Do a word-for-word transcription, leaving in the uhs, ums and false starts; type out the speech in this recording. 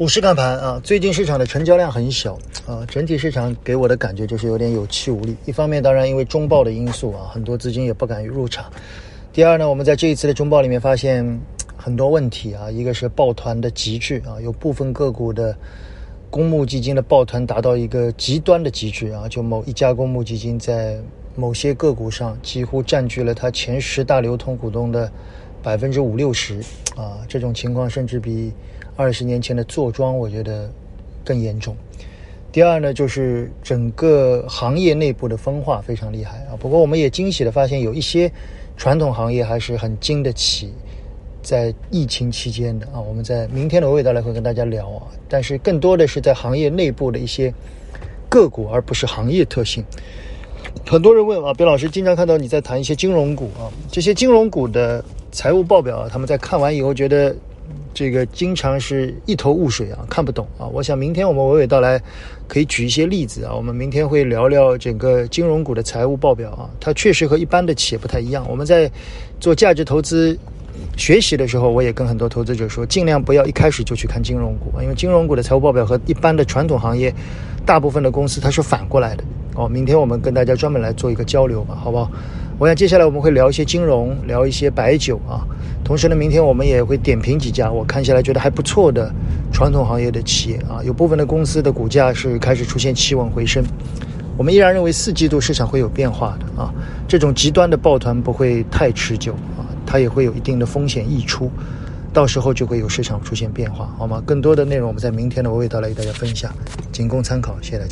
五十看盘啊，最近市场的成交量很小啊，整体市场给我的感觉就是有点有气无力。一方面当然因为中报的因素啊，很多资金也不敢入场。第二呢，我们在这一次的中报里面发现很多问题啊，一个是抱团的极致啊，有部分个股的公募基金的抱团达到一个极端的极致啊，就某一家公募基金在某些个股上几乎占据了它前十大流通股东的百分之五六十啊，这种情况甚至比二十年前的坐庄我觉得更严重。第二呢，就是整个行业内部的分化非常厉害啊。不过我们也惊喜的发现，有一些传统行业还是很经得起在疫情期间的啊。我们在明天的娓娓道来会跟大家聊啊，但是更多的是在行业内部的一些个股，而不是行业特性。很多人问啊，边老师经常看到你在谈一些金融股啊，这些金融股的财务报表啊，他们在看完以后觉得这个经常是一头雾水啊，看不懂啊。我想明天我们娓娓道来可以举一些例子啊。我们明天会聊聊整个金融股的财务报表啊，它确实和一般的企业不太一样。我们在做价值投资学习的时候，我也跟很多投资者说，尽量不要一开始就去看金融股啊，因为金融股的财务报表和一般的传统行业大部分的公司它是反过来的哦。明天我们跟大家专门来做一个交流吧，好不好？我想接下来我们会聊一些金融，聊一些白酒啊。同时呢，明天我们也会点评几家我看下来觉得还不错的传统行业的企业啊。有部分的公司的股价是开始出现企稳回升。我们依然认为四季度市场会有变化的啊，这种极端的抱团不会太持久啊，它也会有一定的风险溢出，到时候就会有市场出现变化，好吗？更多的内容我们在明天的娓娓道来给大家分享，仅供参考，谢谢大家。